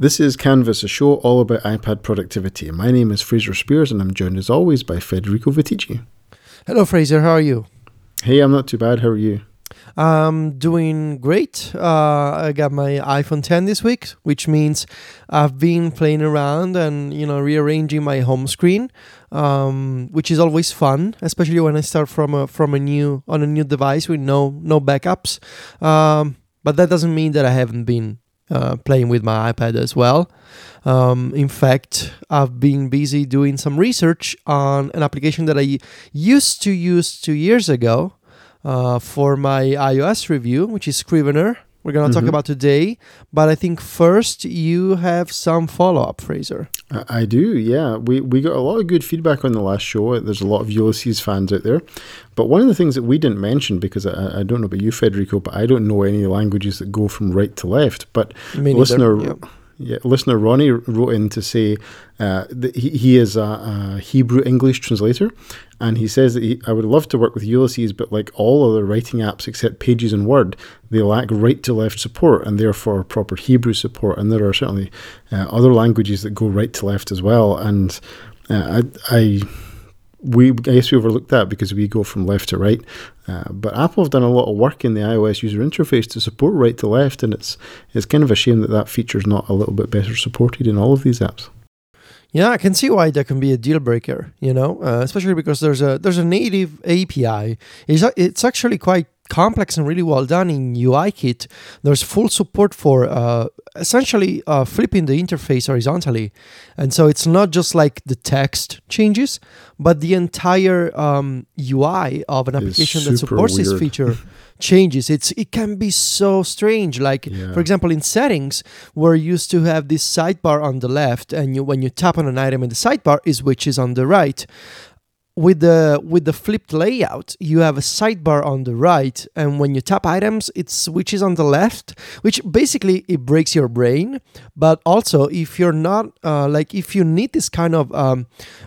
This is Canvas, a show all about iPad productivity. My name is Fraser Spears and I'm joined as always by Federico Vitici. Hello Fraser, how are you? Hey, I'm not too bad. How are you? I'm doing great. I got my iPhone 10 this week, which means I've been playing around and rearranging my home screen, which is always fun, especially when I start from a new device with no backups. But that doesn't mean that I haven't been playing with my iPad as well. In fact, I've been busy doing some research on an application that I used to use 2 years ago for my iOS review, which is Scrivener. We're going to talk about today, but I think first you have some follow-up, Fraser. I do, yeah. We got a lot of good feedback on the last show. There's a lot of Ulysses fans out there. But one of the things that we didn't mention, because I don't know about you, Federico, but I don't know any languages that go from right to left. But listener Ronnie wrote in to say that he is a Hebrew English translator, and he says that I would love to work with Ulysses, but like all other writing apps except Pages and Word, they lack right-to-left support and therefore proper Hebrew support. And there are certainly other languages that go right-to-left as well. And I guess we overlooked that because we go from left to right. But Apple have done a lot of work in the iOS user interface to support right to left, and it's kind of a shame that feature is not a little bit better supported in all of these apps. Yeah, I can see why that can be a deal breaker, especially because there's a native API. It's actually quite complex and really well done in UIKit. There's full support for essentially flipping the interface horizontally. And so it's not just like the text changes, but the entire UI of an application that supports this feature changes. It can be so strange. Like, for example, in settings, we're used to have this sidebar on the left, and when you tap on an item in the sidebar, it switches on the right. With the flipped layout, you have a sidebar on the right, and when you tap items, it switches on the left, which basically it breaks your brain. But also, if you're not if you need this kind of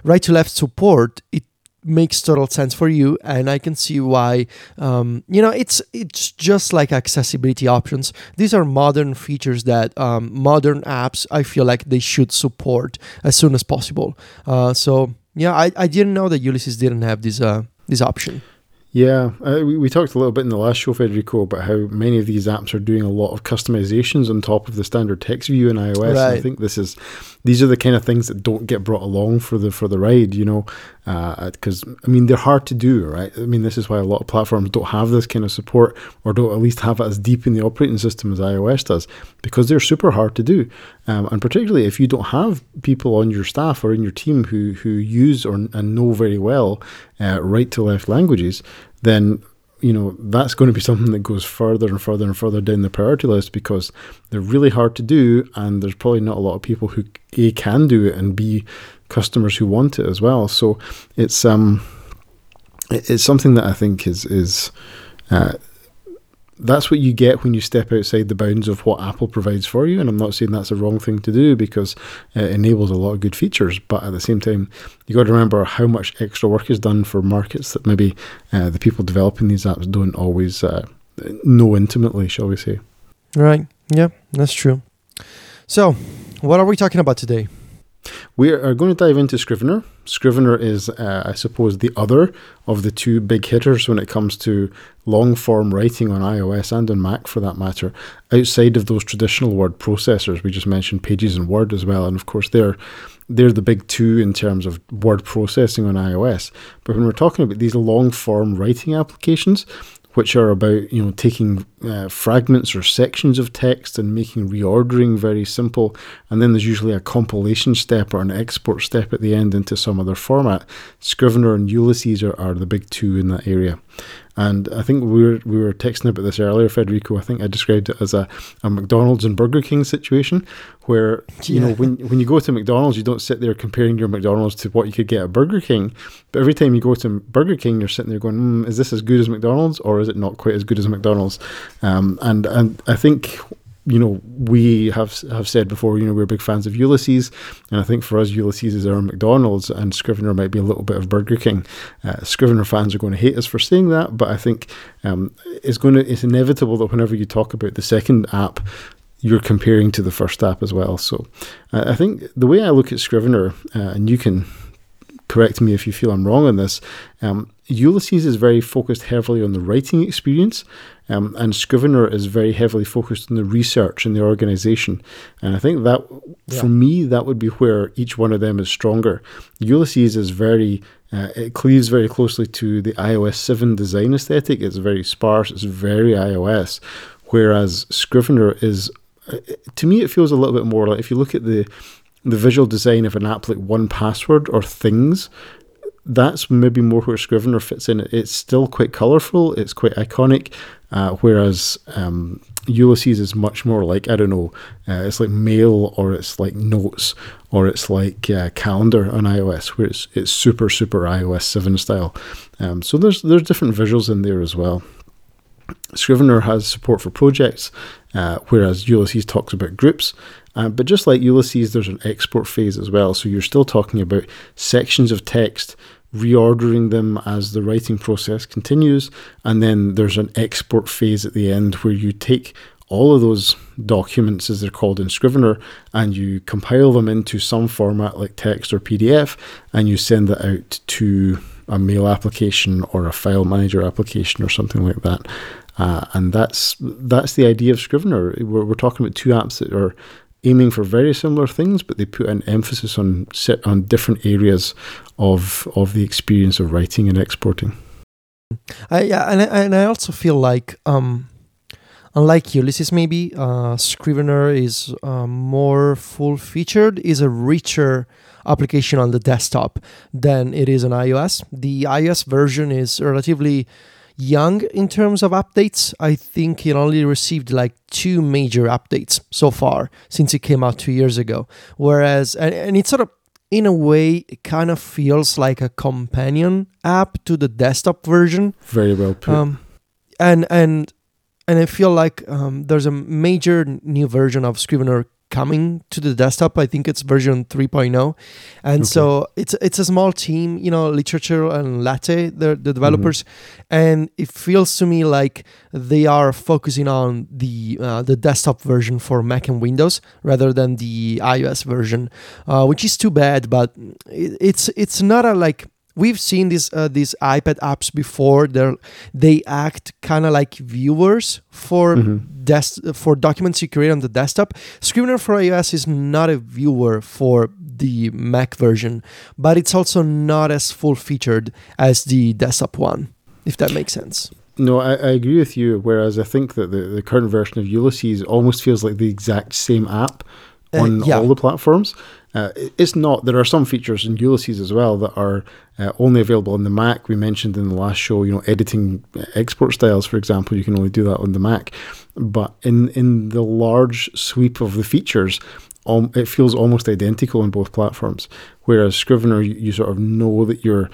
right to left support, it makes total sense for you, and I can see why. It's just like accessibility options. These are modern features that modern apps, I feel like they should support as soon as possible. Yeah, I didn't know that Ulysses didn't have this option. Yeah, we talked a little bit in the last show, Federico, about how many of these apps are doing a lot of customizations on top of the standard text view in iOS. Right. And I think these are the kind of things that don't get brought along for the ride, because they're hard to do, right? This is why a lot of platforms don't have this kind of support, or don't at least have it as deep in the operating system as iOS does, because they're super hard to do. And particularly if you don't have people on your staff or in your team who use and know very well right-to-left languages, then that's going to be something that goes further and further and further down the priority list, because they're really hard to do, and there's probably not a lot of people who A, can do it, and B, customers who want it as well. So it's something that I think is that's what you get when you step outside the bounds of what Apple provides for you. And I'm not saying that's a wrong thing to do, because it enables a lot of good features. But at the same time, you got to remember how much extra work is done for markets that maybe the people developing these apps don't always know intimately, shall we say. Right. Yeah, that's true. So what are we talking about today? We are going to dive into Scrivener. Scrivener is, I suppose, the other of the two big hitters when it comes to long-form writing on iOS and on Mac, for that matter, outside of those traditional word processors. We just mentioned Pages and Word as well, and of course they're the big two in terms of word processing on iOS. But when we're talking about these long-form writing applications, which are about taking fragments or sections of text and making reordering very simple, and then there's usually a compilation step or an export step at the end into some other format. Scrivener and Ulysses are the big two in that area. And I think we were texting about this earlier, Federico. I think I described it as a McDonald's and Burger King situation, where when you go to McDonald's, you don't sit there comparing your McDonald's to what you could get at Burger King. But every time you go to Burger King, you're sitting there going, "Is this as good as McDonald's, or is it not quite as good as McDonald's?" And I think we have said before, we're big fans of Ulysses, and I think for us, Ulysses is our McDonald's, and Scrivener might be a little bit of Burger King. Scrivener fans are going to hate us for saying that, but I think it's inevitable that whenever you talk about the second app, you're comparing to the first app as well. So I think the way I look at Scrivener, and you can correct me if you feel I'm wrong on this, Ulysses is very focused heavily on the writing experience, and Scrivener is very heavily focused on the research and the organization. And I think that, for me, that would be where each one of them is stronger. Ulysses is very... it cleaves very closely to the iOS 7 design aesthetic. It's very sparse. It's very iOS. Whereas Scrivener is, to me, it feels a little bit more like, if you look at the visual design of an app like 1Password or Things, that's maybe more where Scrivener fits in. It's still quite colourful. It's quite iconic. Whereas Ulysses is much more like, I don't know, it's like Mail, or it's like Notes, or it's like Calendar on iOS, where it's super, super iOS 7 style. So there's different visuals in there as well. Scrivener has support for projects, whereas Ulysses talks about groups. But just like Ulysses, there's an export phase as well. So you're still talking about sections of text, reordering them as the writing process continues. And then there's an export phase at the end where you take all of those documents, as they're called in Scrivener, and you compile them into some format like text or PDF, and you send that out to a mail application or a file manager application or something like that. And that's the idea of Scrivener. We're talking about two apps that are aiming for very similar things, but they put an emphasis on different areas of the experience of writing and exporting. I also feel like, unlike Ulysses, maybe Scrivener is more full-featured, is a richer application on the desktop than it is on iOS. The iOS version is relatively young in terms of updates. I think it only received like 2 major updates so far since it came out 2 years ago. Whereas, and it sort of, in a way, it kind of feels like a companion app to the desktop version. Very well put. And I feel like there's a major new version of Scrivener coming to the desktop. I think it's version 3.0. And so it's a small team, you know, Literature and Latte, the developers. Mm-hmm. And it feels to me like they are focusing on the desktop version for Mac and Windows rather than the iOS version, which is too bad, but it's not a like... We've seen these iPad apps before. They act kind of like viewers for for documents you create on the desktop. Scrivener for iOS is not a viewer for the Mac version, but it's also not as full-featured as the desktop one, if that makes sense. No, I agree with you, whereas I think that the current version of Ulysses almost feels like the exact same app on all the platforms. It's not. There are some features in Ulysses as well that are only available on the Mac. We mentioned in the last show, editing export styles, for example, you can only do that on the Mac. But in the large sweep of the features, it feels almost identical on both platforms. Whereas Scrivener, you sort of know that you're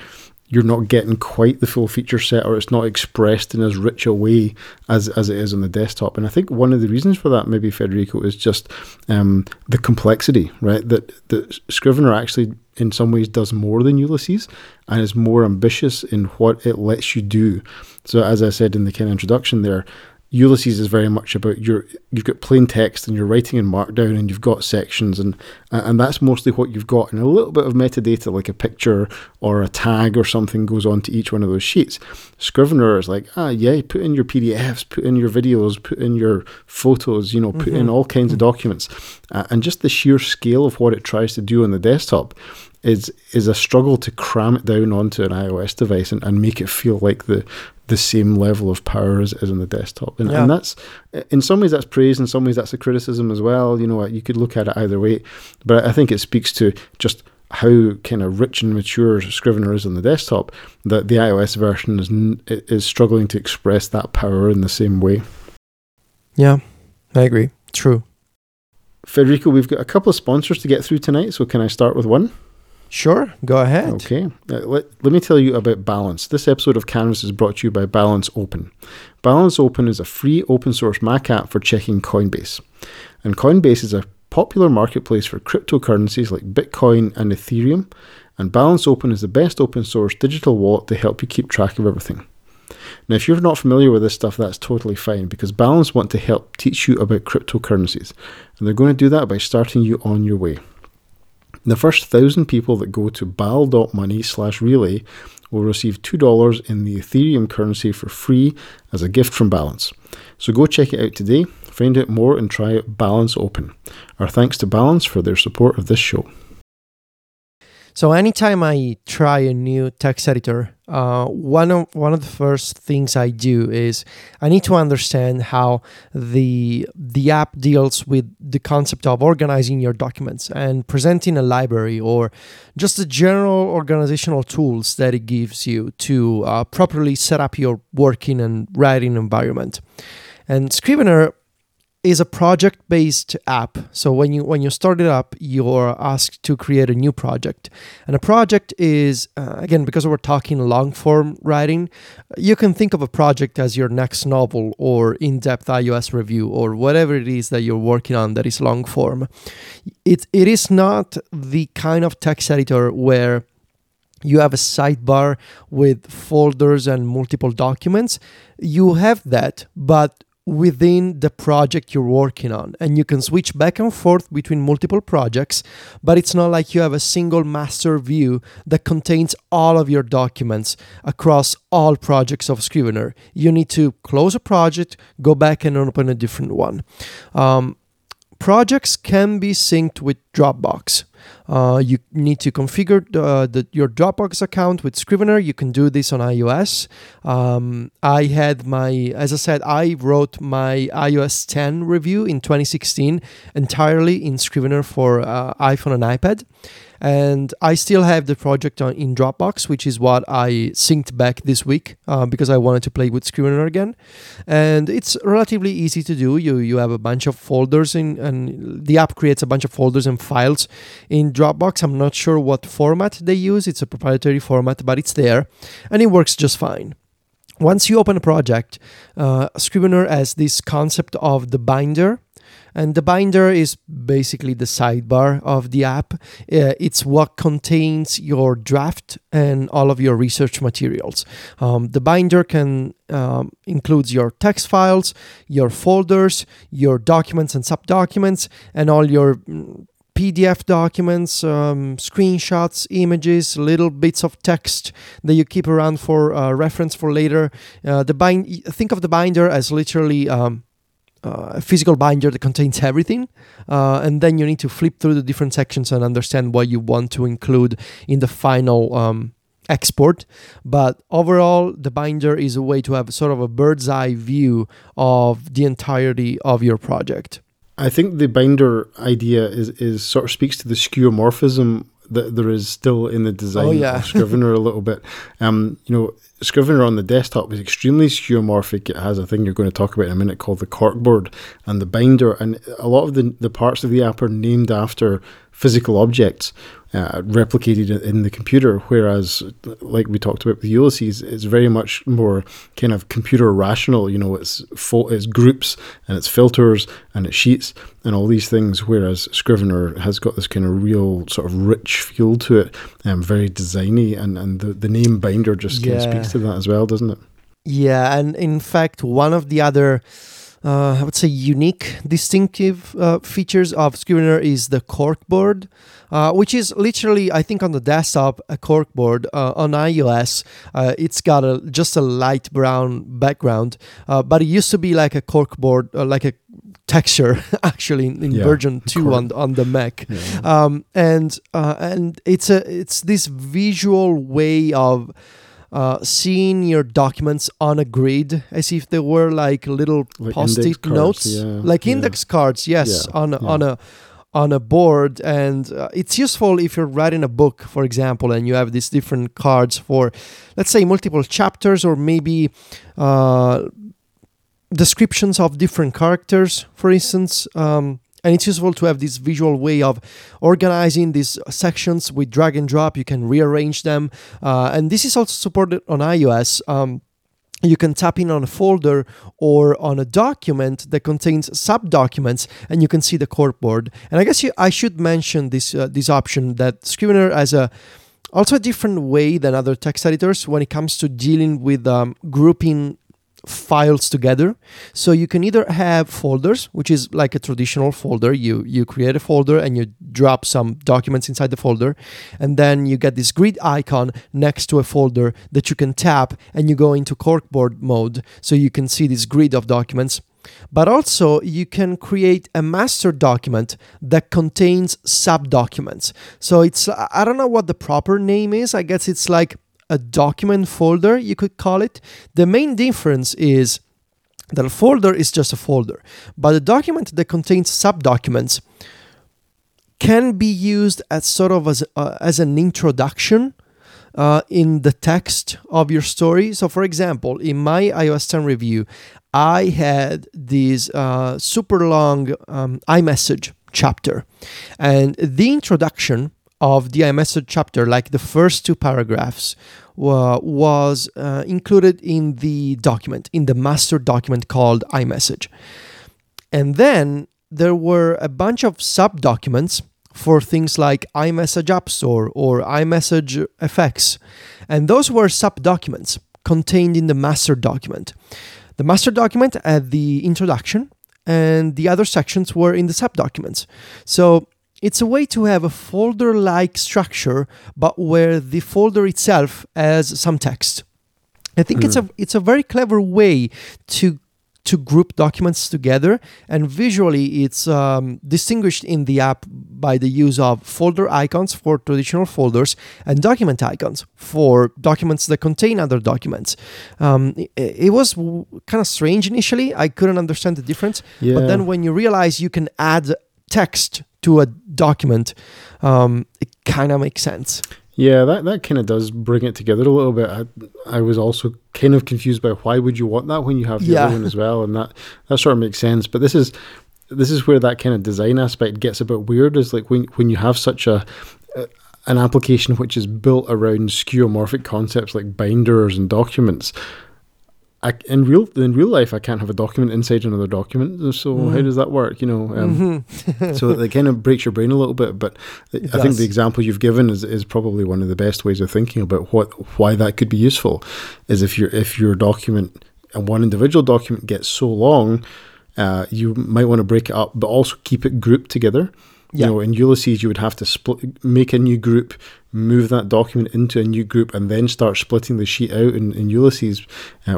not getting quite the full feature set, or it's not expressed in as rich a way as it is on the desktop. And I think one of the reasons for that, maybe, Federico, is just the complexity, right? That Scrivener actually, in some ways, does more than Ulysses and is more ambitious in what it lets you do. So as I said in the kind of introduction there, Ulysses is very much about you've got plain text and you're writing in Markdown and you've got sections and that's mostly what you've got, and a little bit of metadata like a picture or a tag or something goes on to each one of those sheets. Scrivener is like, put in your PDFs, put in your videos, put in your photos, put in all kinds of documents. And just the sheer scale of what it tries to do on the desktop is a struggle to cram it down onto an iOS device and make it feel like the same level of power as it is on the desktop. And that's, in some ways, that's praise, in some ways that's a criticism as well. You could look at it either way, but I think it speaks to just how kind of rich and mature Scrivener is on the desktop, that the iOS version is struggling to express that power in the same way. Yeah, I agree. True. Federico, we've got a couple of sponsors to get through tonight, so can I start with one? Sure, go ahead. Okay, let me tell you about Balance. This episode of Canvas is brought to you by Balance Open. Balance Open is a free open source Mac app for checking Coinbase. And Coinbase is a popular marketplace for cryptocurrencies like Bitcoin and Ethereum. And Balance Open is the best open source digital wallet to help you keep track of everything. Now, if you're not familiar with this stuff, that's totally fine, because Balance want to help teach you about cryptocurrencies, and they're going to do that by starting you on your way. The first 1,000 people that go to bal.money/relay will receive $2 in the Ethereum currency for free as a gift from Balance. So go check it out today, find out more, and try out Balance Open. Our thanks to Balance for their support of this show. So anytime I try a new text editor, one of the first things I do is I need to understand how the app deals with the concept of organizing your documents and presenting a library, or just the general organizational tools that it gives you to properly set up your working and writing environment. And Scrivener is a project-based app. So when you start it up, you're asked to create a new project. And a project is, again, because we're talking long-form writing, you can think of a project as your next novel or in-depth iOS review or whatever it is that you're working on that is long-form. It is not the kind of text editor where you have a sidebar with folders and multiple documents. You have that, but within the project you're working on, and you can switch back and forth between multiple projects, but it's not like you have a single master view that contains all of your documents across all projects of Scrivener. You need to close a project, go back and open a different one. Projects can be synced with Dropbox. You need to configure your Dropbox account with Scrivener. You can do this on iOS. I wrote my iOS 10 review in 2016 entirely in Scrivener for iPhone and iPad. And I still have the project in Dropbox, which is what I synced back this week because I wanted to play with Scrivener again. And it's relatively easy to do. You have a bunch of folders and the app creates a bunch of folders and files in Dropbox. I'm not sure what format they use. It's a proprietary format, but it's there and it works just fine. Once you open a project, Scrivener has this concept of the binder. And the binder is basically the sidebar of the app. It's what contains your draft and all of your research materials. The binder can includes your text files, your folders, your documents and subdocuments, and all your PDF documents, screenshots, images, little bits of text that you keep around for reference for later. Think of the binder as literally a physical binder that contains everything, and then you need to flip through the different sections and understand what you want to include in the final export. But overall, the binder is a way to have sort of a bird's eye view of the entirety of your project. I think the binder idea is sort of speaks to the skeuomorphism that there is still in the design of Scrivener a little bit. Scrivener on the desktop is extremely skeuomorphic. It has a thing you're going to talk about in a minute called the corkboard and the binder, and a lot of the parts of the app are named after physical objects replicated in the computer, whereas, like we talked about with Ulysses, it's very much more kind of computer rational. It's groups and it's filters and it's sheets and all these things, whereas Scrivener has got this kind of real sort of rich feel to it, very designy, and the name binder just kind of speaks to that as well, doesn't it? Yeah, and in fact, one of the other I would say unique, distinctive features of Scrivener is the corkboard, which is literally, I think, on the desktop, a corkboard. On iOS, it's got just a light brown background, but it used to be like a corkboard, like a texture, actually, in version 2 on the Mac. Yeah. And it's this visual way of seeing your documents on a grid as if they were like little post-it notes, index cards, on a board. And it's useful if you're writing a book, for example, and you have these different cards for, let's say, multiple chapters or maybe descriptions of different characters, for instance. And it's useful to have this visual way of organizing these sections with drag and drop. You can rearrange them. And this is also supported on iOS. You can tap in on a folder or on a document that contains sub-documents, and you can see the corkboard. And I guess I should mention this option that Scrivener has a Also a different way than other text editors when it comes to dealing with grouping files together. So you can either have folders, which is like a traditional folder. You create a folder and you drop some documents inside the folder, and then you get this grid icon next to a folder that you can tap and you go into corkboard mode, so you can see this grid of documents. But also you can create a master document that contains sub-documents. So it's, I don't know what the proper name is. I guess it's like a document folder, you could call it. The main difference is that a folder is just a folder, but a document that contains sub-documents can be used as sort of as an introduction in the text of your story. So for example, in my iOS 10 review, I had this super long iMessage chapter, and the introduction of the iMessage chapter, like the first two paragraphs, was included in the document, in the master document called iMessage. And then there were a bunch of sub-documents for things like iMessage App Store or iMessage FX. And those were sub-documents contained in the master document. The master document had the introduction, and the other sections were in the sub-documents. So it's a way to have a folder-like structure, but where the folder itself has some text. I think it's a very clever way to group documents together, and visually it's distinguished in the app by the use of folder icons for traditional folders and document icons for documents that contain other documents. It was kind of strange initially. I couldn't understand the difference, but then when you realize you can add text to a document, it kind of makes sense. Yeah, that kind of does bring it together a little bit. I was also kind of confused by why would you want that when you have the other one as well, and that sort of makes sense. But this is where that kind of design aspect gets a bit weird. Is like when you have such an application which is built around skeuomorphic concepts like binders and documents. In real life, I can't have a document inside another document. So how does that work? You know, so it kind of breaks your brain a little bit. But I think the example you've given is probably one of the best ways of thinking about why that could be useful. Is if your document and one individual document gets so long, you might want to break it up, but also keep it grouped together. Yeah. You know, in Ulysses, you would have to make a new group, move that document into a new group, and then start splitting the sheet out in Ulysses,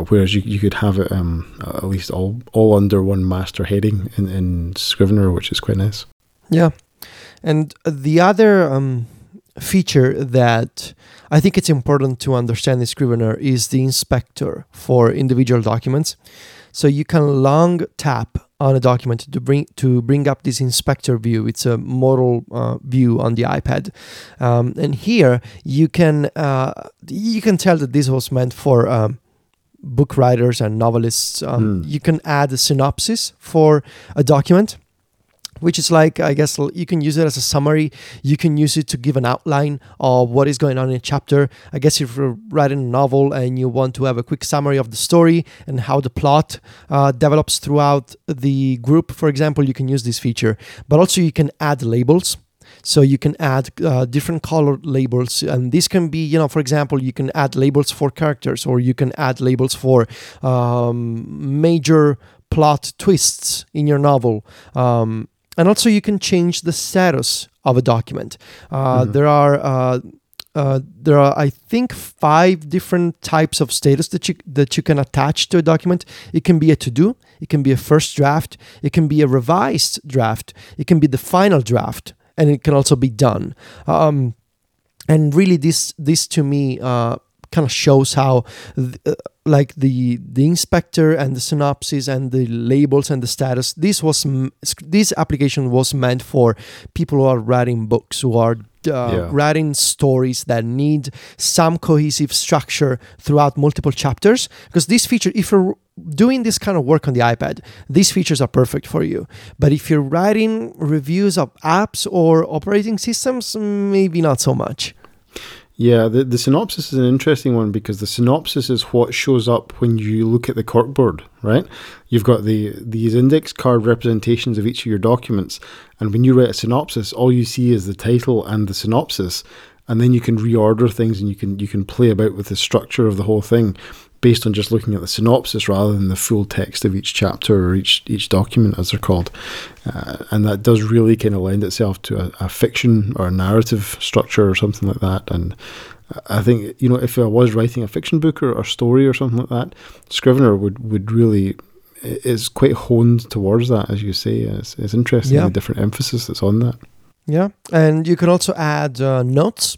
whereas you could have it at least all under one master heading in Scrivener, which is quite nice. Yeah. And the other feature that I think it's important to understand in Scrivener is the inspector for individual documents. So you can long tap on a document to bring up this inspector view. It's a modal view on the iPad, and here you can tell that this was meant for book writers and novelists. You can add a synopsis for a document, which is like, I guess you can use it as a summary. You can use it to give an outline of what is going on in a chapter. I guess if you're writing a novel and you want to have a quick summary of the story and how the plot develops throughout the group, for example, you can use this feature. But also you can add labels. So you can add different colored labels, and this can be, for example, you can add labels for characters, or you can add labels for major plot twists in your novel. And also you can change the status of a document. There are, I think, 5 different types of status that you can attach to a document. It can be a to-do, it can be a first draft, it can be a revised draft, it can be the final draft, and it can also be done. And really this to me kind of shows how the inspector and the synopsis and the labels and the status, this application was meant for people who are writing books, who are writing stories that need some cohesive structure throughout multiple chapters. Because this feature, if you're doing this kind of work on the iPad, these features are perfect for you. But if you're writing reviews of apps or operating systems, maybe not so much. Yeah, the synopsis is an interesting one, because the synopsis is what shows up when you look at the corkboard, right? You've got these index card representations of each of your documents, and when you write a synopsis, all you see is the title and the synopsis, and then you can reorder things, and you can play about with the structure of the whole thing based on just looking at the synopsis rather than the full text of each chapter or each document, as they're called. And that does really kind of lend itself to a fiction or a narrative structure or something like that. And I think, you know, if I was writing a fiction book or a story or something like that, Scrivener would really... It's quite honed towards that, as you say. It's interesting, the different emphasis that's on that. Yeah, and you can also add notes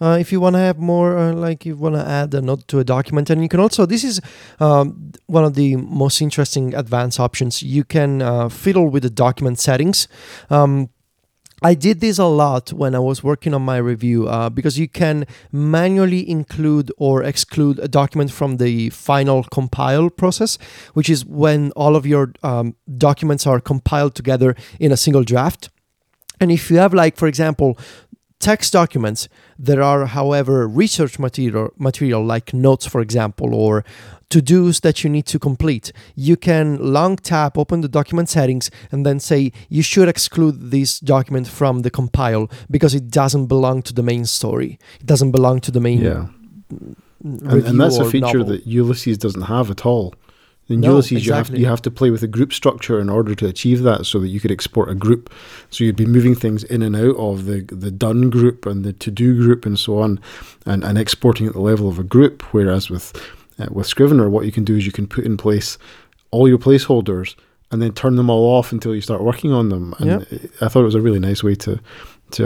if you want to have more, like you want to add a note to a document. And you can also, this is one of the most interesting advanced options. You can fiddle with the document settings. I did this a lot when I was working on my review because you can manually include or exclude a document from the final compile process, which is when all of your documents are compiled together in a single draft. And if you have, like, for example, text documents, there are, however, research material like notes, for example, or to-dos that you need to complete. You can long tap, open the document settings, and then say you should exclude this document from the compile because it doesn't belong to the main story. It doesn't belong to the main and that's a feature novel that Ulysses doesn't have at all. In Ulysses, exactly. you have to play with a group structure in order to achieve that, so that you could export a group. So you'd be moving things in and out of the done group and the to-do group and so on, and exporting at the level of a group. Whereas with Scrivener, what you can do is you can put in place all your placeholders and then turn them all off until you start working on them. And I thought it was a really nice way to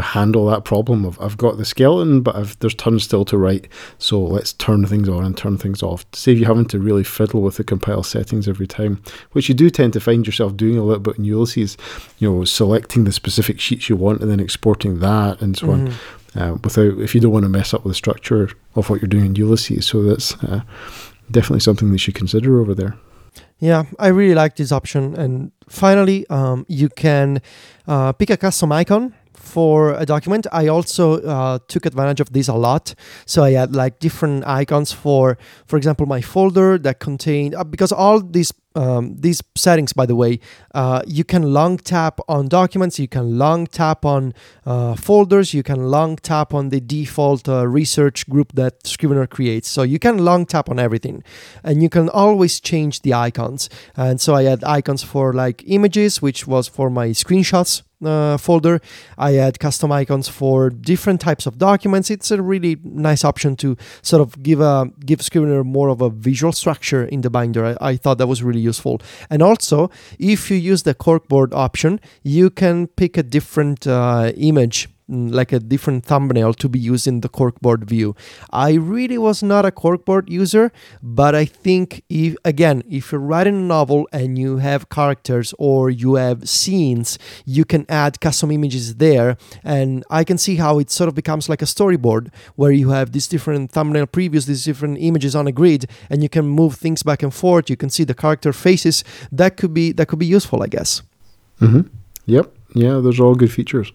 handle that problem of I've got the skeleton, but there's tons still to write, so let's turn things on and turn things off, to save you having to really fiddle with the compile settings every time, which you do tend to find yourself doing a little bit in Ulysses, you know, selecting the specific sheets you want and then exporting that and so on, without, if you don't want to mess up with the structure of what you're doing in Ulysses. So that's definitely something that you should consider over there. Yeah, I really like this option. And finally, you can pick a custom icon for a document. I also took advantage of this a lot. So I had, like, different icons for example, my folder that contained, because all these settings, by the way, you can long tap on documents, you can long tap on folders, you can long tap on the default research group that Scrivener creates. So you can long tap on everything, and you can always change the icons. And so I had icons for, like, images, which was for my screenshots folder. I had custom icons for different types of documents. It's a really nice option to sort of give Scrivener more of a visual structure in the binder. I thought that was really useful. And also, if you use the corkboard option, you can pick a different image, like a different thumbnail, to be used in the corkboard view. I really was not a corkboard user, but I think, if you're writing a novel and you have characters or you have scenes, you can add custom images there. And I can see how it sort of becomes like a storyboard, where you have these different thumbnail previews, these different images on a grid, and you can move things back and forth. You can see the character faces. That could be useful, I guess. Mm-hmm. Yep. Yeah, those are all good features.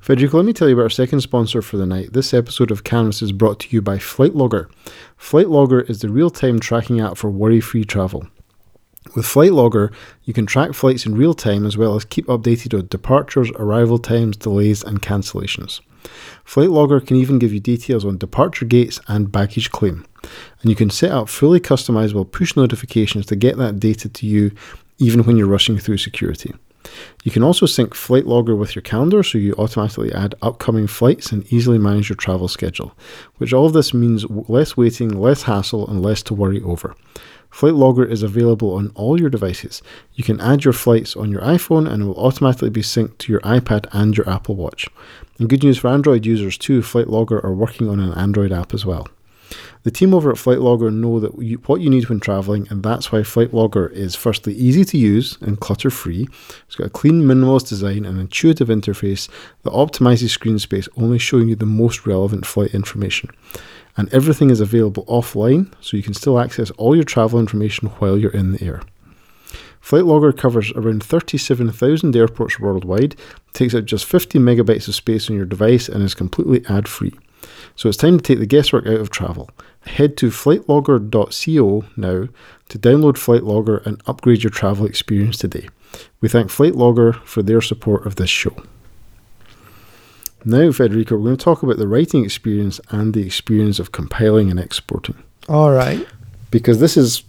Federico, let me tell you about our second sponsor for the night. This episode of Canvas is brought to you by Flight Logger. Flight Logger is the real-time tracking app for worry-free travel. With Flight Logger, you can track flights in real time, as well as keep updated on departures, arrival times, delays, and cancellations. Flight Logger can even give you details on departure gates and baggage claim. And you can set up fully customizable push notifications to get that data to you, even when you're rushing through security. You can also sync Flight Logger with your calendar, so you automatically add upcoming flights and easily manage your travel schedule, which all of this means less waiting, less hassle, and less to worry over. Flight Logger is available on all your devices. You can add your flights on your iPhone and it will automatically be synced to your iPad and your Apple Watch. And good news for Android users too, Flight Logger are working on an Android app as well. The team over at Flight Logger know what you need when traveling, and that's why Flight Logger is firstly easy to use and clutter-free. It's got a clean, minimalist design and intuitive interface that optimizes screen space, only showing you the most relevant flight information. And everything is available offline, so you can still access all your travel information while you're in the air. Flight Logger covers around 37,000 airports worldwide, takes up just 50 megabytes of space on your device, and is completely ad-free. So it's time to take the guesswork out of travel. Head to flightlogger.co now to download Flight Logger and upgrade your travel experience today. We thank Flight Logger for their support of this show. Now, Federico, we're going to talk about the writing experience and the experience of compiling and exporting. All right. Because this is,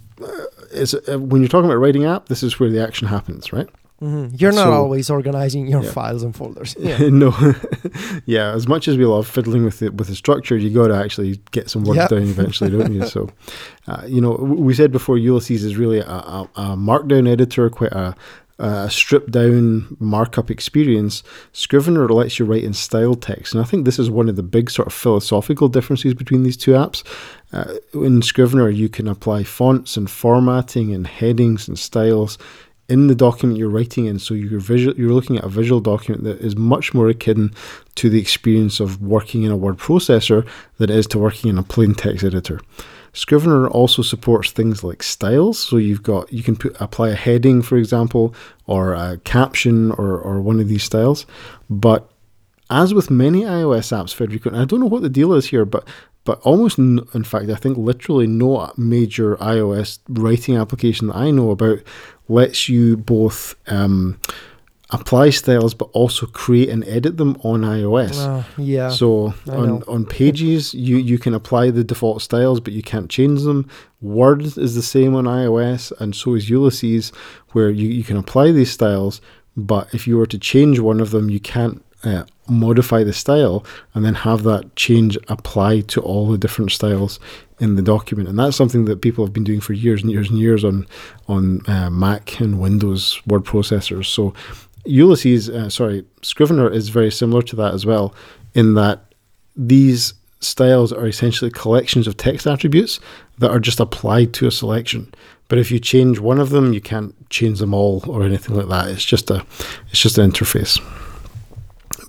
when you're talking about writing app, this is where the action happens, right? Mm-hmm. You're not always organizing your files and folders. Yeah. No. Yeah, as much as we love fiddling with the structure, you got to actually get some work down eventually, don't you? So, we said before, Ulysses is really a Markdown editor, quite a stripped-down markup experience. Scrivener lets you write in style text. And I think this is one of the big sort of philosophical differences between these two apps. In Scrivener, you can apply fonts and formatting and headings and styles in the document you're writing in. So you're looking at a visual document that is much more akin to the experience of working in a word processor than it is to working in a plain text editor. Scrivener also supports things like styles. So you can apply a heading, for example, or a caption or one of these styles. But as with many iOS apps, Federico, and I don't know what the deal is here, but almost, in fact, I think literally no major iOS writing application that I know about lets you both apply styles but also create and edit them on iOS. Yeah. So on Pages, you can apply the default styles, but you can't change them. Word is the same on iOS, and so is Ulysses, where you can apply these styles, but if you were to change one of them, you can't modify the style and then have that change apply to all the different styles in the document. And that's something that people have been doing for years and years and years on Mac and Windows word processors. So Scrivener is very similar to that as well, in that these styles are essentially collections of text attributes that are just applied to a selection. But if you change one of them, you can't change them all or anything like that. It's just an interface.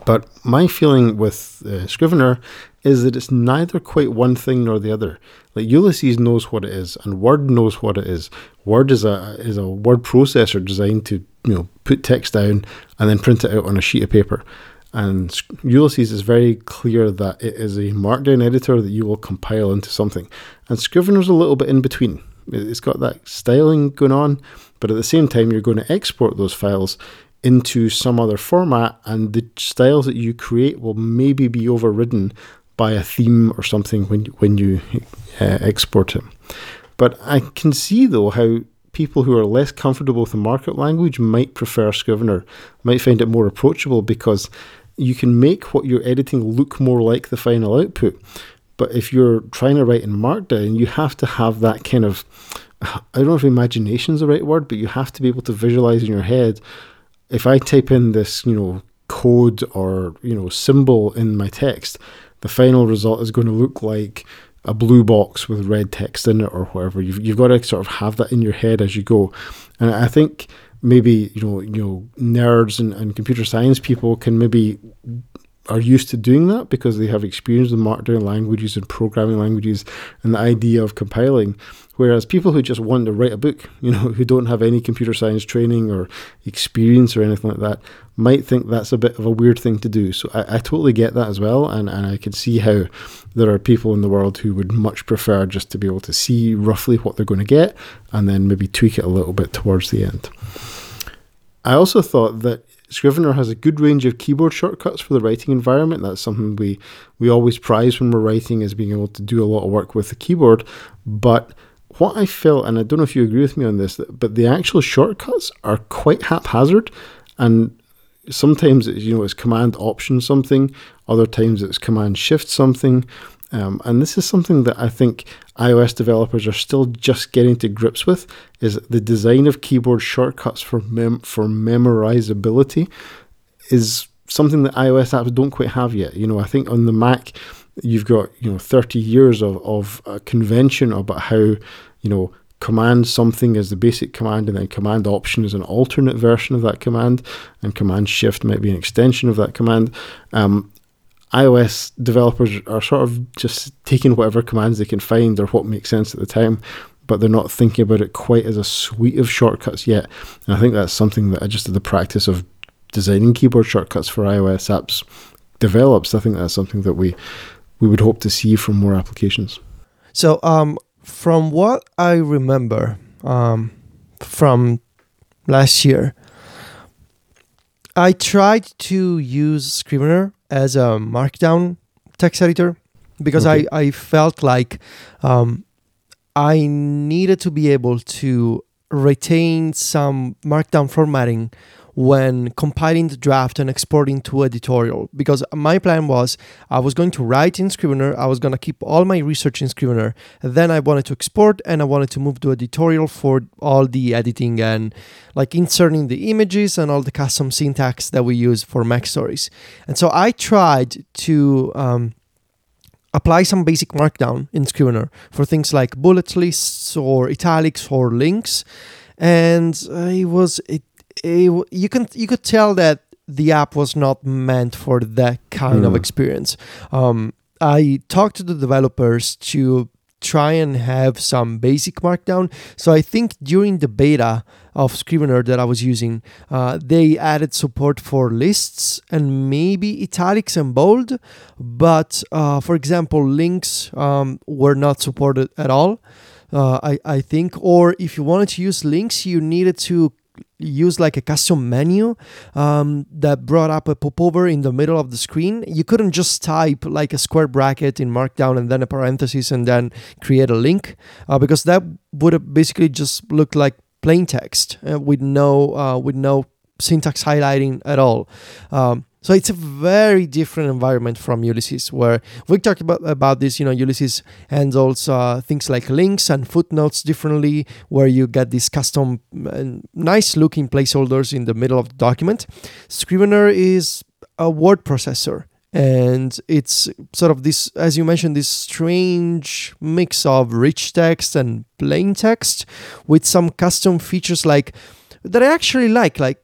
But my feeling with Scrivener is that it's neither quite one thing nor the other. Like Ulysses knows what it is, and Word knows what it is. Word is a word processor designed to put text down and then print it out on a sheet of paper. And Ulysses is very clear that it is a Markdown editor that you will compile into something. And Scrivener's a little bit in between. It's got that styling going on, but at the same time, you're going to export those files into some other format, and the styles that you create will maybe be overridden by a theme or something when you export it. But I can see, though, how people who are less comfortable with the markup language might prefer Scrivener, might find it more approachable, because you can make what you're editing look more like the final output. But if you're trying to write in Markdown, you have to have that kind of, I don't know if imagination is the right word, but you have to be able to visualize in your head, if I type in this, code or, symbol in my text, the final result is going to look like a blue box with red text in it or whatever. You've got to sort of have that in your head as you go. And I think maybe, nerds and computer science people can maybe are used to doing that because they have experience with Markdown languages and programming languages and the idea of compiling. Whereas people who just want to write a book, who don't have any computer science training or experience or anything like that, might think that's a bit of a weird thing to do. So I totally get that as well. And I can see how there are people in the world who would much prefer just to be able to see roughly what they're going to get and then maybe tweak it a little bit towards the end. I also thought that Scrivener has a good range of keyboard shortcuts for the writing environment. That's something we always prize when we're writing, is being able to do a lot of work with the keyboard. But what I felt, and I don't know if you agree with me on this, but the actual shortcuts are quite haphazard, and sometimes it's Command Option something, other times it's Command Shift something, and this is something that I think iOS developers are still just getting to grips with, is the design of keyboard shortcuts for memorizability is something that iOS apps don't quite have yet. I think on the Mac, you've got 30 years of a convention about how command something is the basic command, and then Command Option is an alternate version of that command, and Command Shift might be an extension of that command. iOS developers are sort of just taking whatever commands they can find or what makes sense at the time, but they're not thinking about it quite as a suite of shortcuts yet. And I think that's something that I just did the practice of designing keyboard shortcuts for iOS apps develops. I think that's something that we would hope to see from more applications. So from what I remember from last year, I tried to use Scrivener as a Markdown text editor because I felt like I needed to be able to retain some Markdown formatting when compiling the draft and exporting to Editorial, because my plan was I was going to write in Scrivener, I was going to keep all my research in Scrivener, and then I wanted to export and I wanted to move to Editorial for all the editing and like inserting the images and all the custom syntax that we use for Mac Stories. And so I tried to apply some basic Markdown in Scrivener for things like bullet lists or italics or links, and you could tell that the app was not meant for that kind of experience. I talked to the developers to try and have some basic Markdown. So I think during the beta of Scrivener that I was using, they added support for lists and maybe italics and bold, but for example, links were not supported at all, I think. Or if you wanted to use links, you needed to use like a custom menu that brought up a popover in the middle of the screen. You couldn't just type like a square bracket in Markdown and then a parenthesis and then create a link, because that would have basically just looked like plain text with no syntax highlighting at all. So it's a very different environment from Ulysses, where we talked about this. You know, Ulysses handles things like links and footnotes differently, where you get these custom, nice-looking placeholders in the middle of the document. Scrivener is a word processor, and it's sort of this, as you mentioned, this strange mix of rich text and plain text with some custom features that I actually like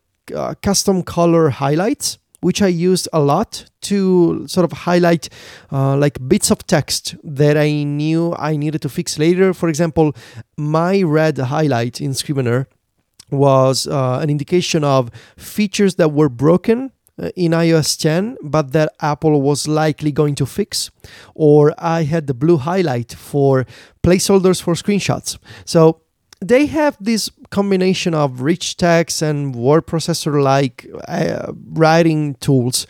custom color highlights, which I used a lot to sort of highlight like bits of text that I knew I needed to fix later. For example, my red highlight in Scrivener was an indication of features that were broken in iOS 10, but that Apple was likely going to fix. Or I had the blue highlight for placeholders for screenshots. So they have this combination of rich text and word processor-like writing tools.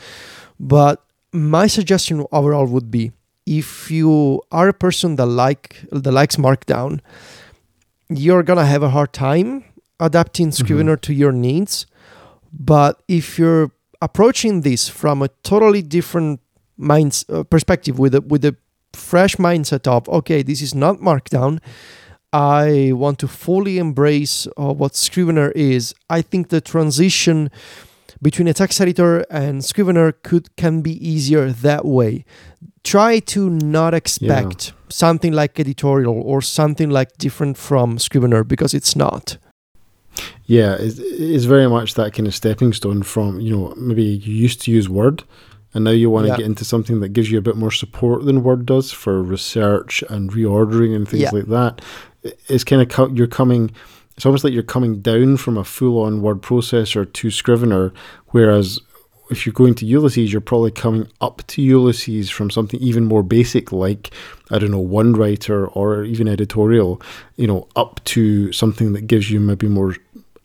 But my suggestion overall would be, if you are a person that likes Markdown, you're going to have a hard time adapting Scrivener to your needs. But if you're approaching this from a totally different perspective, with a fresh mindset of, okay, this is not Markdown, I want to fully embrace what Scrivener is, I think the transition between a text editor and Scrivener can be easier that way. Try to not expect something like Editorial or something like different from Scrivener, because it's not. Yeah, it's very much that kind of stepping stone from, you know, maybe you used to use Word, and now you want to get into something that gives you a bit more support than Word does for research and reordering and things like that. It's kind of it's almost like you're coming down from a full-on word processor to Scrivener, whereas if you're going to Ulysses, you're probably coming up to Ulysses from something even more basic, like, I don't know, OneWriter or even Editorial, you know, up to something that gives you maybe more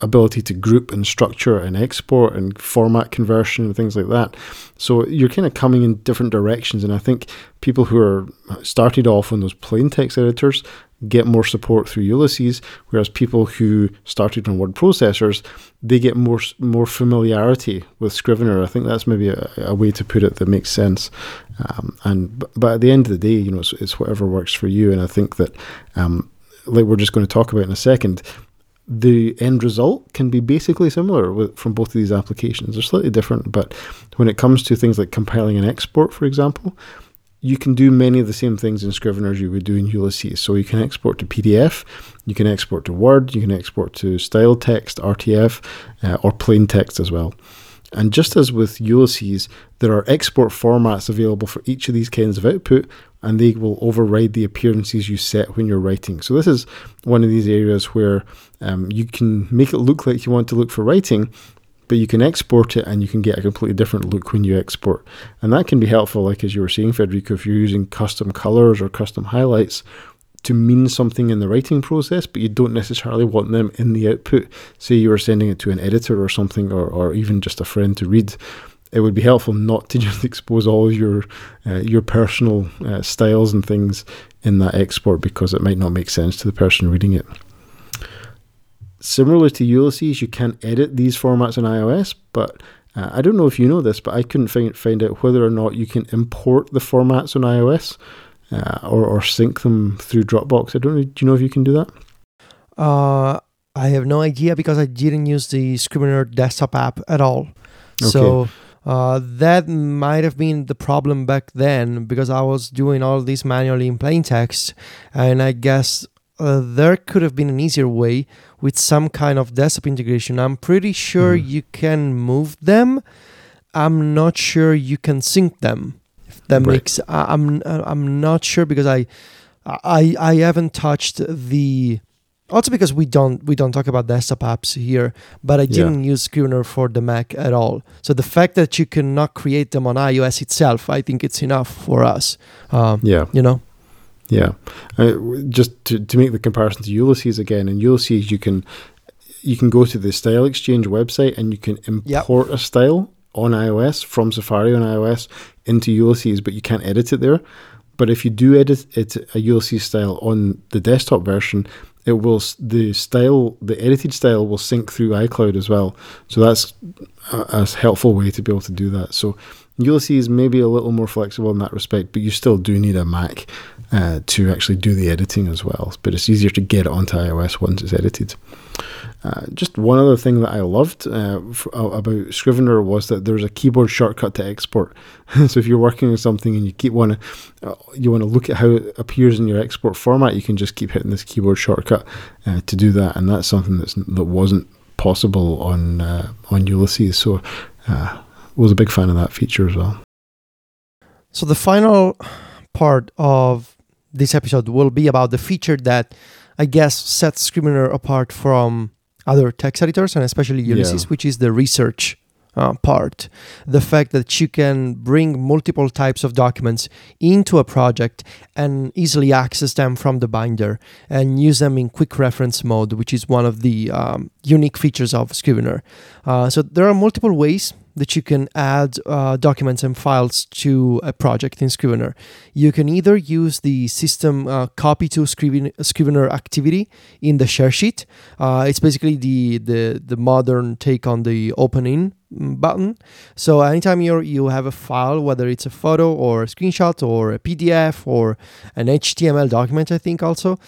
ability to group and structure and export and format conversion and things like that. So you're kind of coming in different directions, and I think people who are started off on those plain text editors get more support through Ulysses, whereas people who started on word processors, they get more familiarity with Scrivener. I think that's maybe a way to put it that makes sense. But at the end of the day, you know, it's whatever works for you. And I think that, like we're just going to talk about in a second, the end result can be basically similar from both of these applications. They're slightly different, but when it comes to things like compiling and export, for example, you can do many of the same things in Scrivener as you would do in Ulysses. So you can export to PDF, you can export to Word, you can export to styled text, RTF, or plain text as well. And just as with Ulysses, there are export formats available for each of these kinds of output, and they will override the appearances you set when you're writing. So this is one of these areas where you can make it look like you want to look for writing, but you can export it and you can get a completely different look when you export. And that can be helpful, like as you were saying, Federico, if you're using custom colors or custom highlights to mean something in the writing process, but you don't necessarily want them in the output. Say you were sending it to an editor or something, or even just a friend to read. it would be helpful not to just expose all your personal styles and things in that export, because it might not make sense to the person reading it. Similarly to Ulysses, you can edit these formats in iOS, but I don't know if you know this, but I couldn't find out whether or not you can import the formats on iOS or sync them through Dropbox. I don't know. Do you know if you can do that? I have no idea, because I didn't use the Scrivener desktop app at all. Okay. So that might have been the problem back then, because I was doing all this manually in plain text, and I guess there could have been an easier way with some kind of desktop integration. I'm pretty sure you can move them. I'm not sure you can sync them. If that makes, I'm not sure, because I haven't touched the. Also because we don't talk about desktop apps here, but I didn't use Scrivener for the Mac at all. So the fact that you cannot create them on iOS itself, I think it's enough for us. You know? Yeah. Just to make the comparison to Ulysses again, in Ulysses you can go to the Style Exchange website and you can import a style on iOS from Safari on iOS into Ulysses, but you can't edit it there. But if you do edit it, a Ulysses style on the desktop version, it will the edited style will sync through iCloud as well. So that's a helpful way to be able to do that. So Ulysses may be a little more flexible in that respect, but you still do need a Mac to actually do the editing as well. But it's easier to get it onto iOS once it's edited. Just one other thing that I loved about Scrivener was that there's a keyboard shortcut to export. So if you're working on something and you want to look at how it appears in your export format, you can just keep hitting this keyboard shortcut to do that. And that's something that wasn't possible on Ulysses. So was a big fan of that feature as well. So the final part of this episode will be about the feature that I guess sets Scrivener apart from other text editors, and especially Ulysses, which is the research part. The fact that you can bring multiple types of documents into a project and easily access them from the binder and use them in quick reference mode, which is one of the unique features of Scrivener. So there are multiple ways that you can add documents and files to a project in Scrivener. You can either use the system copy to Scrivener activity in the share sheet. It's basically the modern take on the open in button. So anytime you have a file, whether it's a photo or a screenshot or a PDF or an HTML document, I think also,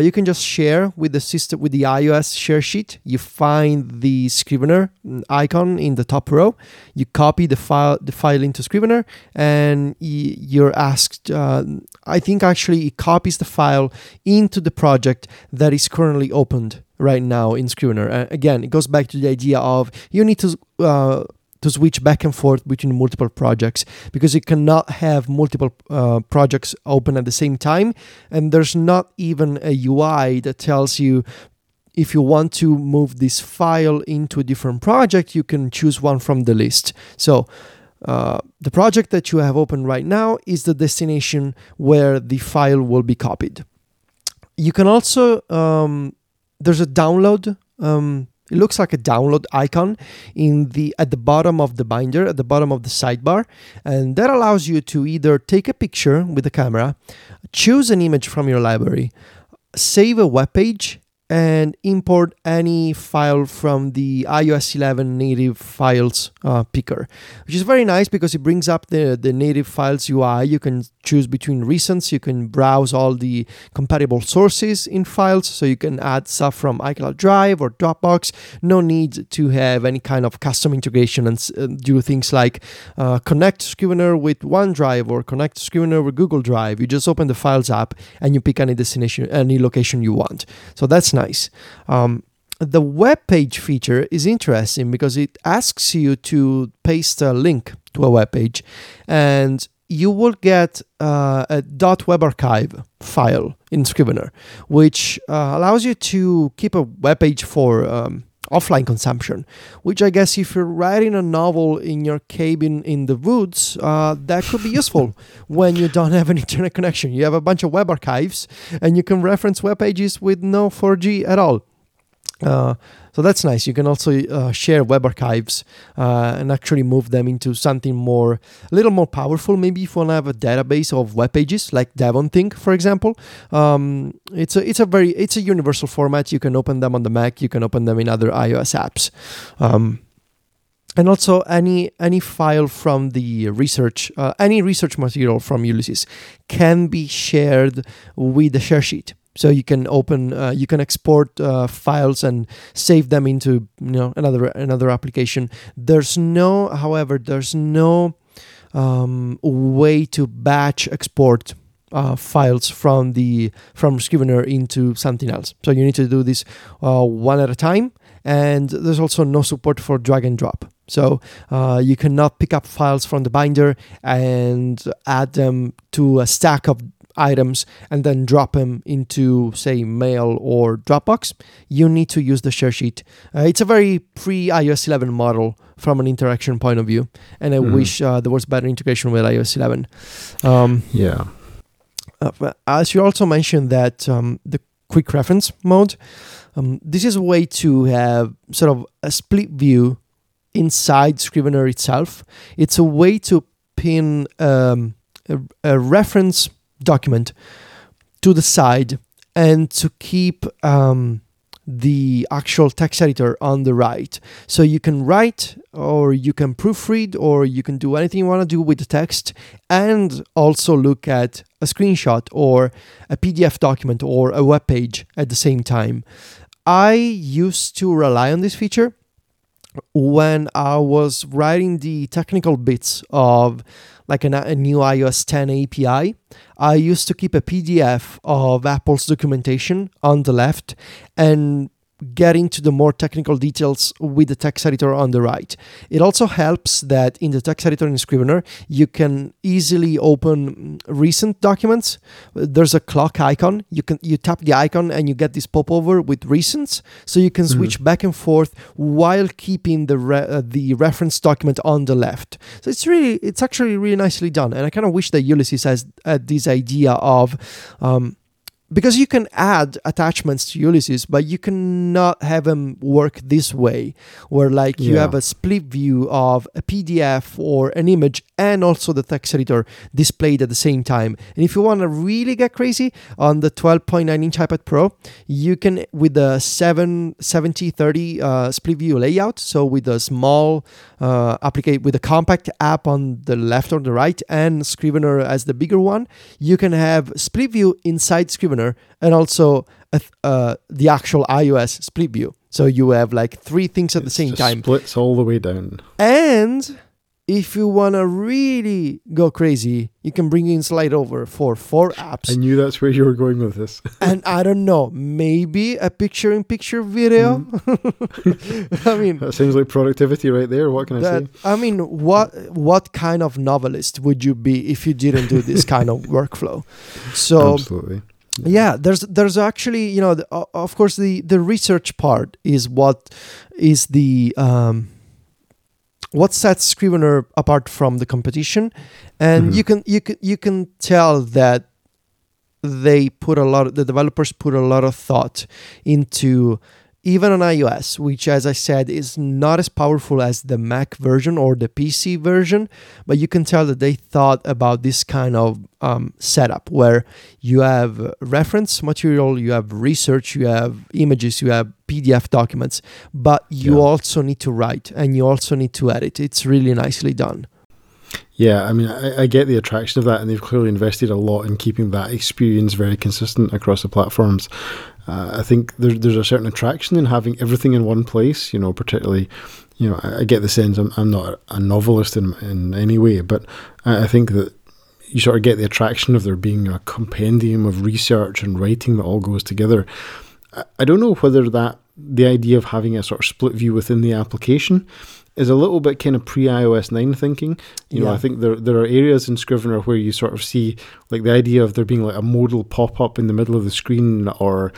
you can just share with the system, with the iOS share sheet. You find the Scrivener icon in the top row. You copy the file into Scrivener, and you're asked. I think actually it copies the file into the project that is currently opened right now in Scrivener. Again, it goes back to the idea of you need to switch back and forth between multiple projects, because you cannot have multiple projects open at the same time, and there's not even a UI that tells you if you want to move this file into a different project, you can choose one from the list. So the project that you have open right now is the destination where the file will be copied. You can also... there's a download. It looks like a download icon at the bottom of the binder, at the bottom of the sidebar, and that allows you to either take a picture with the camera, choose an image from your library, save a web page, and import any file from the iOS 11 native files picker, which is very nice because it brings up the native files UI. You can choose between recents. You can browse all the compatible sources in files, so you can add stuff from iCloud Drive or Dropbox. No need to have any kind of custom integration and do things like connect Scrivener with OneDrive or connect Scrivener with Google Drive. You just open the Files app and you pick any destination, any location you want. So that's nice. The web page feature is interesting because it asks you to paste a link to a web page, and you will get a .web archive file in Scrivener, which allows you to keep a web page for offline consumption, which I guess if you're writing a novel in your cabin in the woods, that could be useful when you don't have an internet connection. You have a bunch of web archives and you can reference web pages with no 4G at all. So that's nice. You can also share web archives and actually move them into something more, a little more powerful. Maybe if you want to have a database of web pages, like DevonThink, for example, it's a universal format. You can open them on the Mac. You can open them in other iOS apps. And also any file from the research, any research material from Ulysses can be shared with the share sheet. So you can open, you can export files and save them into another application. There's no way to batch export files from Scrivener into something else. So you need to do this one at a time. And there's also no support for drag and drop. So you cannot pick up files from the binder and add them to a stack of items and then drop them into, say, Mail or Dropbox. You need to use the share sheet. It's a very pre-iOS 11 model from an interaction point of view. And I wish there was better integration with iOS 11. As you also mentioned that the quick reference mode, this is a way to have sort of a split view inside Scrivener itself. It's a way to pin a reference document to the side and to keep the actual text editor on the right. So you can write, or you can proofread, or you can do anything you want to do with the text, and also look at a screenshot or a PDF document or a web page at the same time. I used to rely on this feature when I was writing the technical bits of like a new iOS 10 API. I used to keep a PDF of Apple's documentation on the left and get into the more technical details with the text editor on the right. It also helps that in the text editor in Scrivener, you can easily open recent documents. There's a clock icon. You tap the icon and you get this popover with recents. So you can switch back and forth while keeping the reference document on the left. So it's actually really nicely done. And I kind of wish that Ulysses has this idea of... because you can add attachments to Ulysses, but you cannot have them work this way, where you have a split view of a PDF or an image and also the text editor displayed at the same time. And if you want to really get crazy on the 12.9-inch iPad Pro, you can, with the 70-30 split view layout, so with a small application, with a compact app on the left or the right, and Scrivener as the bigger one, you can have split view inside Scrivener and also the actual iOS split view. So you have like three things at the same time. It splits all the way down. And if you want to really go crazy, you can bring in slide over for four apps. I knew that's where you were going with this. And I don't know, maybe a picture-in-picture video? I mean... That sounds like productivity right there. What can I say? I mean, what kind of novelist would you be if you didn't do this kind of workflow? So, absolutely. Yeah, there's actually, of course, the research part is what is the what sets Scrivener apart from the competition, and you can tell that the developers put a lot of thought into. Even on iOS, which, as I said, is not as powerful as the Mac version or the PC version, but you can tell that they thought about this kind of setup where you have reference material, you have research, you have images, you have PDF documents, but you also need to write and you also need to edit. It's really nicely done. Yeah, I mean, I get the attraction of that, and they've clearly invested a lot in keeping that experience very consistent across the platforms. I think there's a certain attraction in having everything in one place, particularly, I get the sense I'm not a novelist in any way, but I think that you sort of get the attraction of there being a compendium of research and writing that all goes together. I don't know whether the idea of having a sort of split view within the application is a little bit kind of pre-iOS 9 thinking. I think there are areas in Scrivener where you sort of see like the idea of there being like a modal pop-up in the middle of the screen, or,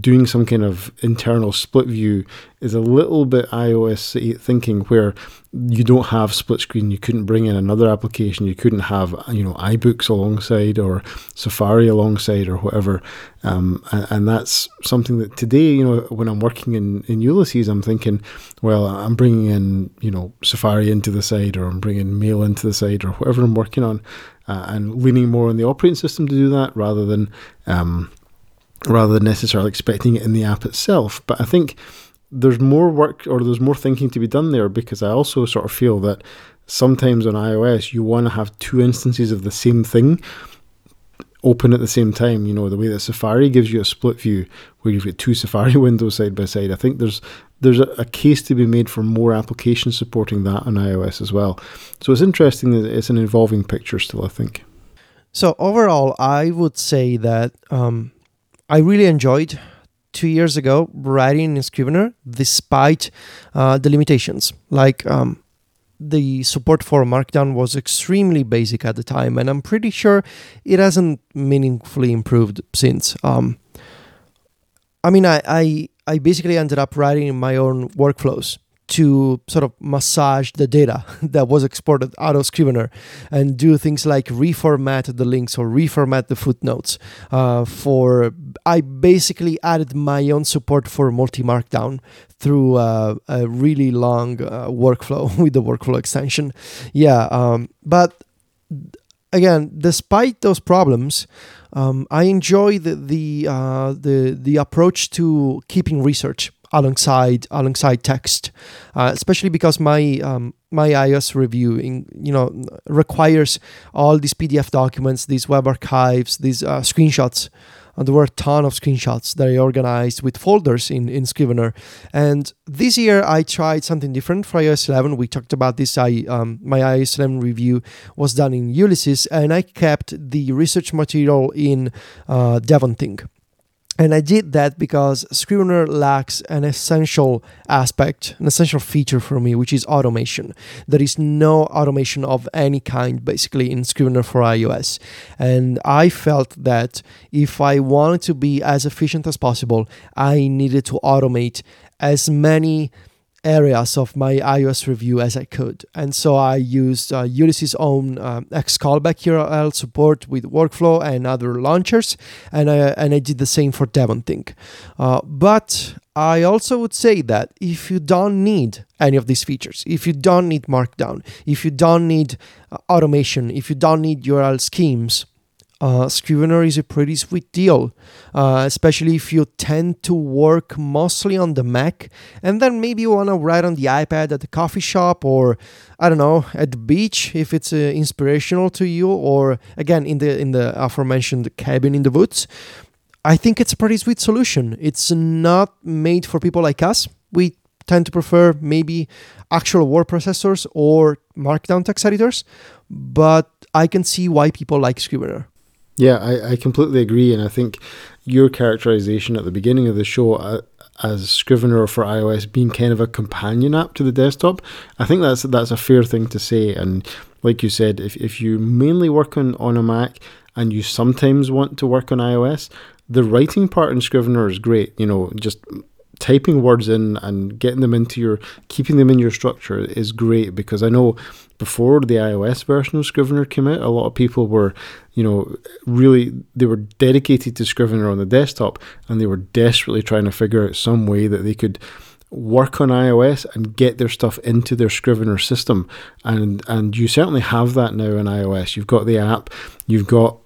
doing some kind of internal split view is a little bit iOS 8 thinking, where you don't have split screen, you couldn't bring in another application, you couldn't have, you know, iBooks alongside or Safari alongside or whatever. And that's something that today, you know, when I'm working in Ulysses, I'm thinking, well, I'm bringing in, you know, Safari into the side, or I'm bringing Mail into the side, or whatever I'm working on, and leaning more on the operating system to do that rather than necessarily expecting it in the app itself. But I think there's more work, or there's more thinking to be done there, because I also sort of feel that sometimes on iOS you want to have two instances of the same thing open at the same time. You know, the way that Safari gives you a split view where you've got two Safari windows side by side. I think there's a case to be made for more applications supporting that on iOS as well. So it's interesting that it's an evolving picture still, I think. So overall, I would say that I really enjoyed 2 years ago writing in Scrivener, despite the limitations. Like the support for Markdown was extremely basic at the time, and I'm pretty sure it hasn't meaningfully improved since. I basically ended up writing my own workflows to sort of massage the data that was exported out of Scrivener and do things like reformat the links or reformat the footnotes. I basically added my own support for multi-markdown through a really long workflow with the workflow extension. But again, despite those problems, I enjoy the approach to keeping research alongside text, especially because my iOS review requires all these PDF documents, these web archives, these screenshots. And there were a ton of screenshots that I organized with folders in Scrivener. And this year I tried something different for iOS 11. We talked about this. My iOS 11 review was done in Ulysses, and I kept the research material in DevonThink. And I did that because Scrivener lacks an essential feature for me, which is automation. There is no automation of any kind, basically, in Scrivener for iOS. And I felt that if I wanted to be as efficient as possible, I needed to automate as many areas of my iOS review as I could. And so I used Ulysses' own X callback URL support with workflow and other launchers, and I did the same for DevonThink. But I also would say that if you don't need any of these features, if you don't need Markdown, if you don't need automation, if you don't need URL schemes, Scrivener is a pretty sweet deal, especially if you tend to work mostly on the Mac, and then maybe you want to write on the iPad at the coffee shop, or I don't know, at the beach if it's inspirational to you, or again in the aforementioned cabin in the woods. I think it's a pretty sweet solution. It's not made for people like us. We tend to prefer maybe actual word processors or Markdown text editors, but I can see why people like Scrivener. Yeah, I completely agree, and I think your characterization at the beginning of the show as Scrivener for iOS being kind of a companion app to the desktop, I think that's a fair thing to say. And like you said, if you mainly work on a Mac and you sometimes want to work on iOS, the writing part in Scrivener is great. You know, just typing words in and getting them keeping them in your structure is great, because I know before the iOS version of Scrivener came out, a lot of people were, you know, really, they were dedicated to Scrivener on the desktop, and they were desperately trying to figure out some way that they could work on iOS and get their stuff into their Scrivener system. And you certainly have that now in iOS. You've got the app, you've got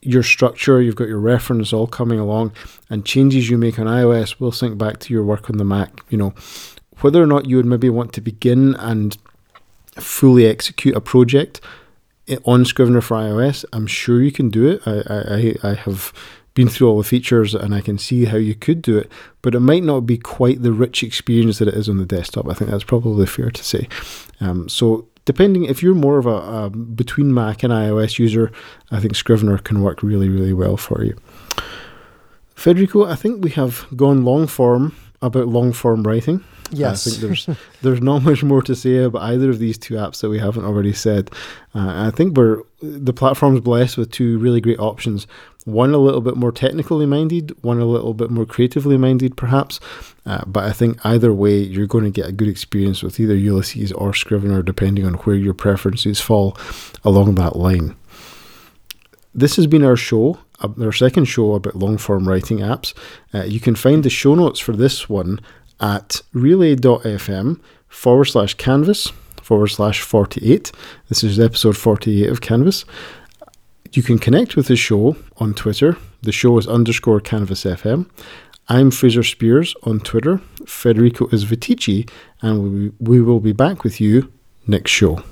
your structure, you've got your reference all coming along, and changes you make on iOS will sync back to your work on the Mac. You know, whether or not you would maybe want to begin and fully execute a project on Scrivener for iOS, I'm sure you can do it. I have been through all the features and I can see how you could do it, but it might not be quite the rich experience that it is on the desktop. I think that's probably fair to say. So depending, if you're more of a between Mac and iOS user, I think Scrivener can work really, really well for you. Federico, I think we have gone long form about long-form writing. Yes. I think there's not much more to say about either of these two apps that we haven't already said. I think the platform's blessed with two really great options, one a little bit more technically minded, one a little bit more creatively minded perhaps, but I think either way you're going to get a good experience with either Ulysses or Scrivener depending on where your preferences fall along that line. This has been our show, our second show about long-form writing apps. You can find the show notes for this one at relay.fm/canvas/48. This is episode 48 of Canvas. You can connect with the show on Twitter. The show is _CanvasFM. I'm Fraser Spears on Twitter. Federico is Vitici, and we will be back with you next show.